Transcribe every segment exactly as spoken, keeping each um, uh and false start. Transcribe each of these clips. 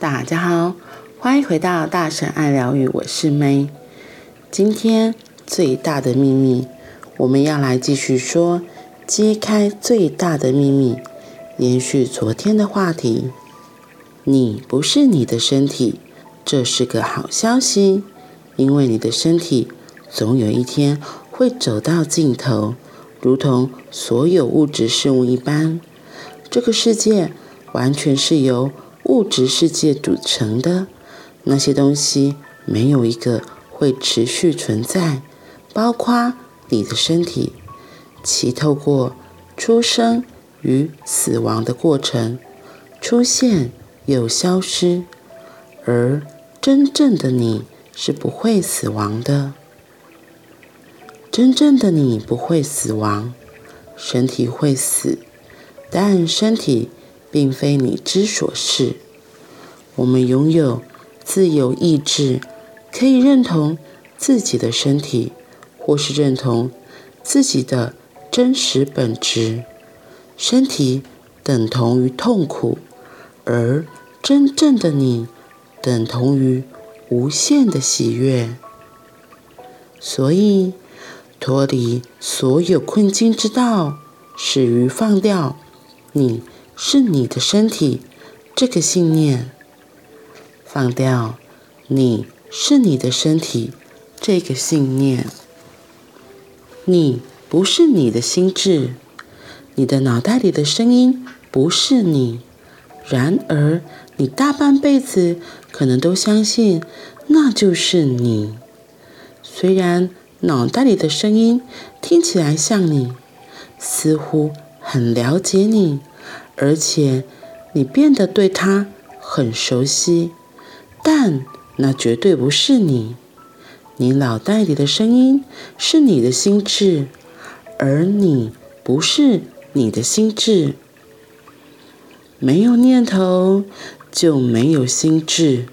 大家好，欢迎回到大神爱疗愈，我是May。今天最大的秘密，我们要来继续说揭开最大的秘密，延续昨天的话题。你不是你的身体，这是个好消息，因为你的身体总有一天会走到尽头，如同所有物质事物一般。这个世界完全是由物质世界组成的，那些东西没有一个会持续存在，包括你的身体，其透过出生与死亡的过程，出现又消失，而真正的你是不会死亡的。真正的你不会死亡，身体会死，但身体并非你之所是。我们拥有自由意志，可以认同自己的身体，或是认同自己的真实本质。身体等同于痛苦，而真正的你等同于无限的喜悦。所以，脱离所有困境之道，始于放掉你是你的身体这个信念，放掉你是你的身体这个信念。你不是你的心智，你的脑袋里的声音不是你，然而你大半辈子可能都相信那就是你。虽然脑袋里的声音听起来像你，似乎很了解你，而且你变得对它很熟悉，但那绝对不是你。你脑袋里的声音是你的心智，而你不是你的心智。没有念头就没有心智，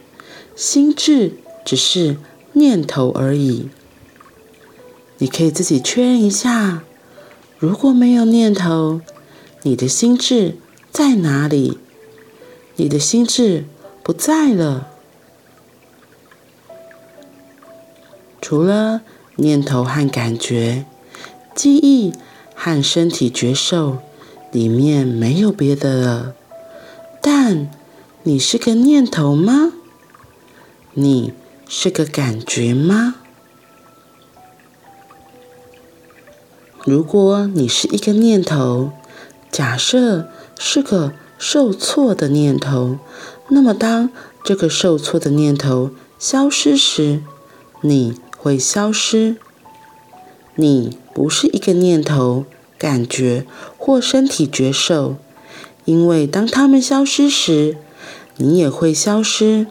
心智只是念头而已。你可以自己确认一下，如果没有念头，你的心智在哪里？你的心智不在了。除了念头和感觉、记忆和身体觉受，里面没有别的了。但你是个念头吗？你是个感觉吗？如果你是一个念头，假设是个受挫的念头，那么当这个受挫的念头消失时，你会消失。你不是一个念头、感觉或身体觉受，因为当它们消失时，你也会消失。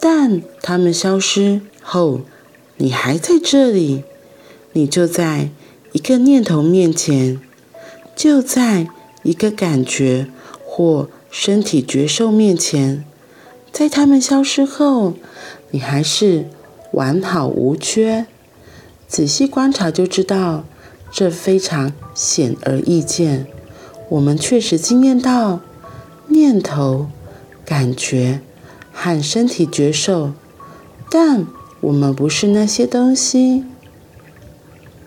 但它们消失后，你还在这里，你就在一个念头面前，就在一个感觉或身体觉受面前。在它们消失后，你还是完好无缺。仔细观察就知道，这非常显而易见。我们确实经验到念头、感觉和身体觉受，但我们不是那些东西。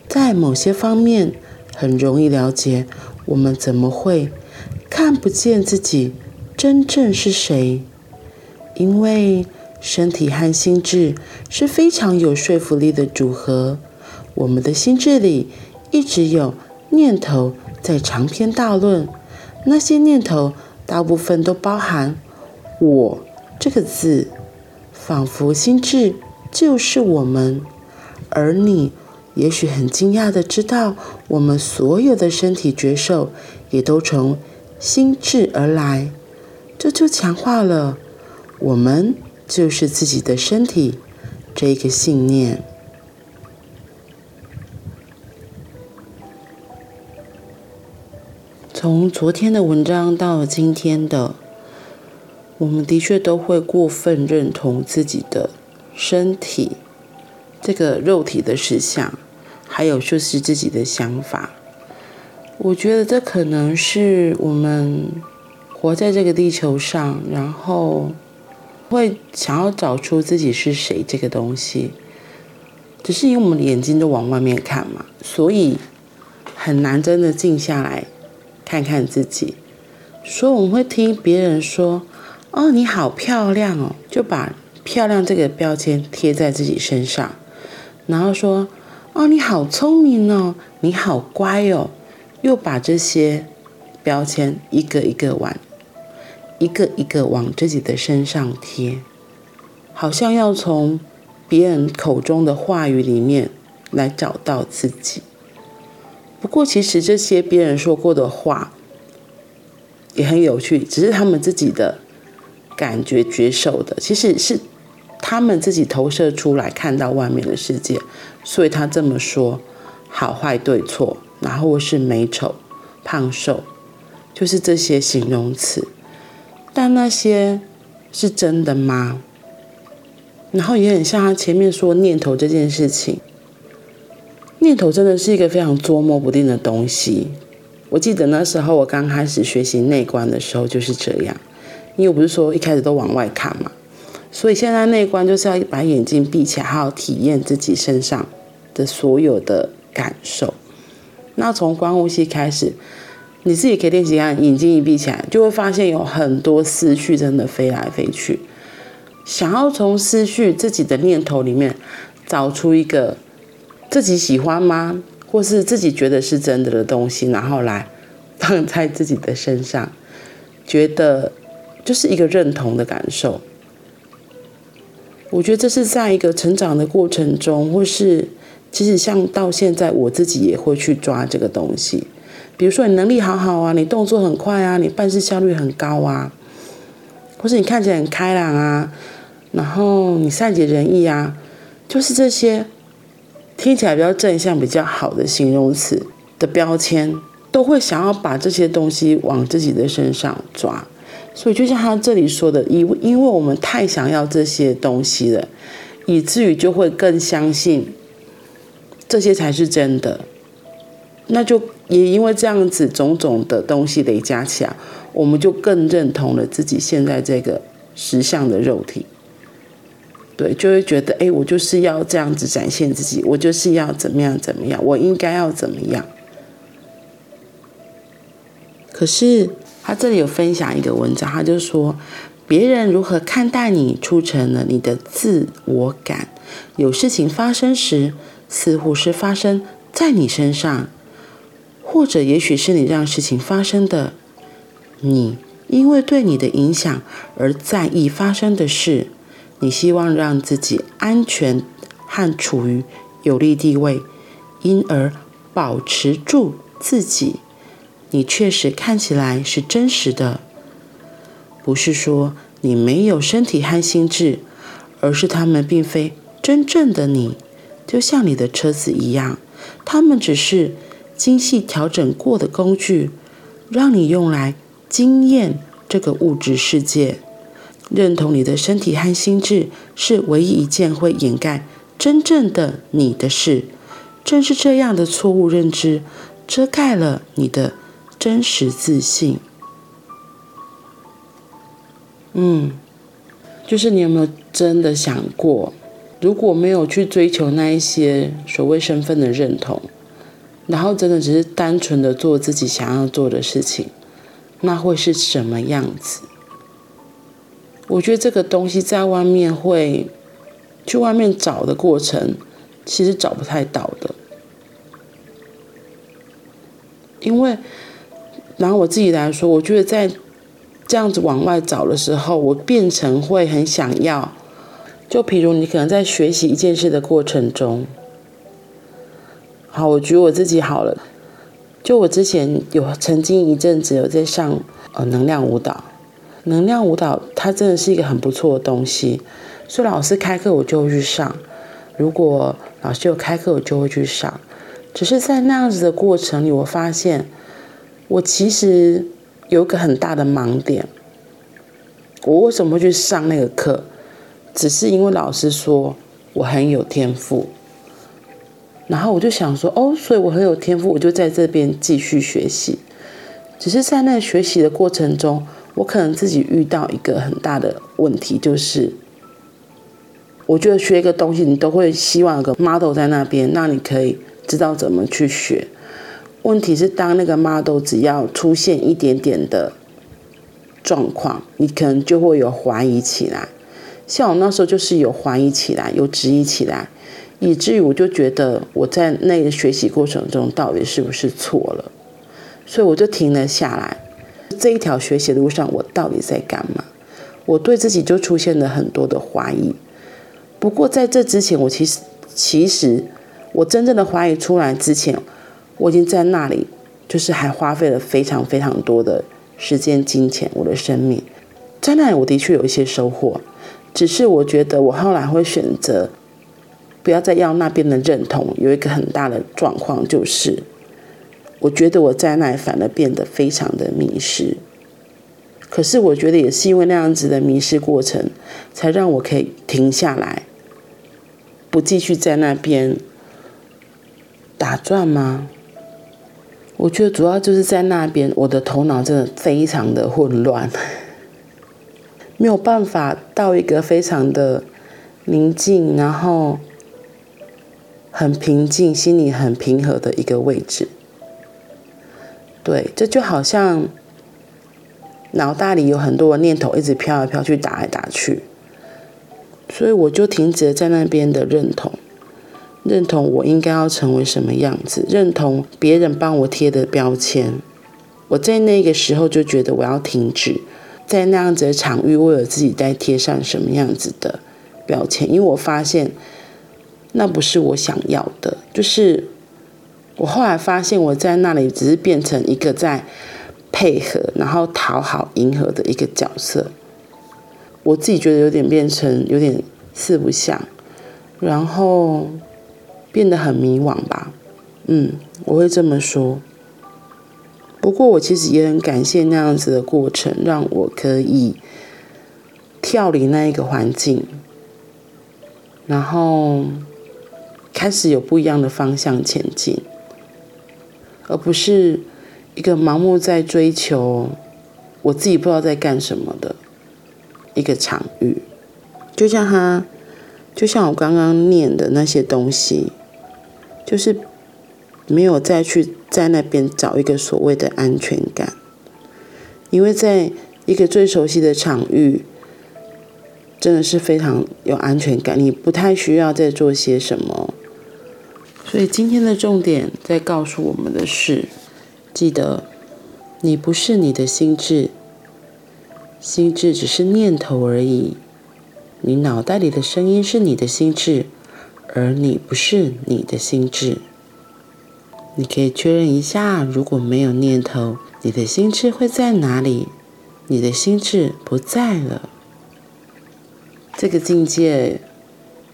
在某些方面很容易了解我们怎么会看不见自己真正是谁，因为身体和心智是非常有说服力的组合。我们的心智里一直有念头在长篇大论，那些念头大部分都包含我这个字，仿佛心智就是我们。而你也许很惊讶地知道，我们所有的身体觉受也都从心智而来，这就强化了我们就是自己的身体这个信念。从昨天的文章到今天的，我们的确都会过分认同自己的身体这个肉体的实相，还有就是自己的想法。我觉得这可能是我们活在这个地球上，然后会想要找出自己是谁这个东西，只是因为我们的眼睛都往外面看嘛，所以很难真的静下来看看自己。所以我们会听别人说，哦，你好漂亮哦，就把漂亮这个标签贴在自己身上，然后说，哦，你好聪明哦，你好乖哦，又把这些标签一个一个玩一个一个往自己的身上贴，好像要从别人口中的话语里面来找到自己。不过其实这些别人说过的话也很有趣，只是他们自己的感觉觉受的，其实是他们自己投射出来看到外面的世界，所以他这么说，好坏对错，然后是美丑胖瘦，就是这些形容词。但那些是真的吗？然后也很像他前面说念头这件事情，念头真的是一个非常捉摸不定的东西。我记得那时候我刚开始学习内观的时候就是这样，因为我不是说一开始都往外看嘛，所以现在内观就是要把眼睛闭起来，好好体验自己身上的所有的感受。那从观呼吸开始，你自己可以练习看，眼睛一闭起来就会发现有很多思绪真的飞来飞去，想要从思绪自己的念头里面找出一个自己喜欢吗，或是自己觉得是真的的东西，然后来放在自己的身上，觉得就是一个认同的感受。我觉得这是在一个成长的过程中，或是其实像到现在我自己也会去抓这个东西。比如说你能力好好啊，你动作很快啊，你办事效率很高啊，或是你看起来很开朗啊，然后你善解人意啊，就是这些听起来比较正向比较好的形容词的标签，都会想要把这些东西往自己的身上抓。所以就像他这里说的，因为我们太想要这些东西了，以至于就会更相信这些才是真的。那就也因为这样子种种的东西累加起来，我们就更认同了自己现在这个实相的肉体。对，就会觉得哎、欸，我就是要这样子展现自己，我就是要怎么样怎么样，我应该要怎么样。可是他这里有分享一个文章，他就说，别人如何看待你促成了你的自我感，有事情发生时似乎是发生在你身上，或者也许是你让事情发生的。你因为对你的影响而在意发生的事，你希望让自己安全和处于有利地位，因而保持住自己。你确实看起来是真实的，不是说你没有身体和心智，而是他们并非真正的你，就像你的车子一样，他们只是精细调整过的工具，让你用来经验这个物质世界。认同你的身体和心智是唯一一件会掩盖真正的你的事。正是这样的错误认知遮盖了你的真实自信。嗯，就是你有没有真的想过，如果没有去追求那一些所谓身份的认同，然后真的只是单纯的做自己想要做的事情，那会是什么样子？我觉得这个东西在外面会去外面找的过程，其实找不太到的。因为然后我自己来说，我觉得在这样子往外找的时候，我变成会很想要，就譬如你可能在学习一件事的过程中，好，我举我自己好了，就我之前有曾经一阵子有在上呃能量舞蹈，能量舞蹈它真的是一个很不错的东西，所以老师开课我就会去上，如果老师有开课我就会去上。只是在那样子的过程里，我发现我其实有一个很大的盲点，我为什么会去上那个课，只是因为老师说我很有天赋，然后我就想说哦，所以我很有天赋，我就在这边继续学习。只是在那个学习的过程中，我可能自己遇到一个很大的问题，就是我觉得学一个东西，你都会希望有个 model 在那边，那你可以知道怎么去学。问题是当那个 model 只要出现一点点的状况，你可能就会有怀疑起来。像我那时候就是有怀疑起来，有质疑起来，以至于我就觉得我在那个学习过程中到底是不是错了，所以我就停了下来。这一条学习的路上我到底在干嘛，我对自己就出现了很多的怀疑。不过在这之前，我其实其实我真正的怀疑出来之前，我已经在那里就是还花费了非常非常多的时间、金钱、我的生命，在那里我的确有一些收获，只是我觉得我后来会选择不要再要那边的认同。有一个很大的状况就是我觉得我在那里反而变得非常的迷失，可是我觉得也是因为那样子的迷失过程，才让我可以停下来，不继续在那边打转吗？我觉得主要就是在那边我的头脑真的非常的混乱，没有办法到一个非常的宁静，然后很平静，心里很平和的一个位置。对，这就好像脑袋里有很多的念头一直飘来飘去，打来打去，所以我就停止了在那边的认同，认同我应该要成为什么样子，认同别人帮我贴的标签。我在那个时候就觉得我要停止在那样子的场域为我自己再贴上什么样子的标签，因为我发现那不是我想要的。就是我后来发现我在那里只是变成一个在配合，然后讨好迎合的一个角色，我自己觉得有点变成有点四不像，然后变得很迷惘吧。嗯，我会这么说。不过我其实也很感谢那样子的过程，让我可以跳离那一个环境，然后开始有不一样的方向前进，而不是一个盲目在追求我自己不知道在干什么的一个场域。就像他就像我刚刚念的那些东西，就是没有再去在那边找一个所谓的安全感，因为在一个最熟悉的场域真的是非常有安全感，你不太需要再做些什么。所以今天的重点在告诉我们的是，记得你不是你的心智，心智只是念头而已，你脑袋里的声音是你的心智，而你不是你的心智。你可以确认一下，如果没有念头，你的心智会在哪里？你的心智不在了。这个境界，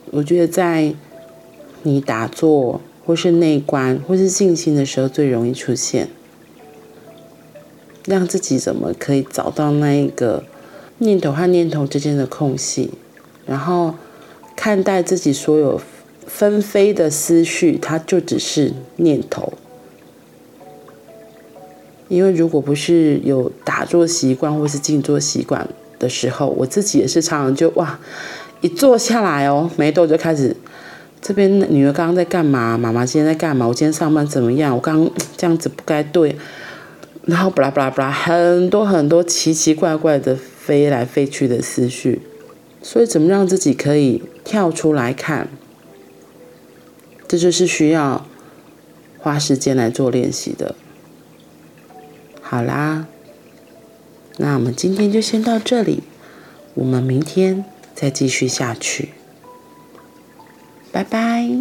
我觉得在你打坐或是内观或是静心的时候最容易出现。让自己怎么可以找到那一个念头和念头之间的空隙，然后看待自己所有纷飞的思绪，它就只是念头。因为如果不是有打坐习惯或是静坐习惯的时候，我自己也是常常就哇，一坐下来哦，没多久就开始这边女儿刚刚在干嘛，妈妈今天在干嘛，我今天上班怎么样，我刚刚这样子不该对，然后巴拉巴拉巴拉，很多很多奇奇怪怪的飞来飞去的思绪。所以怎么让自己可以跳出来看，这就是需要花时间来做练习的。好啦，那我们今天就先到这里，我们明天再继续下去，拜拜。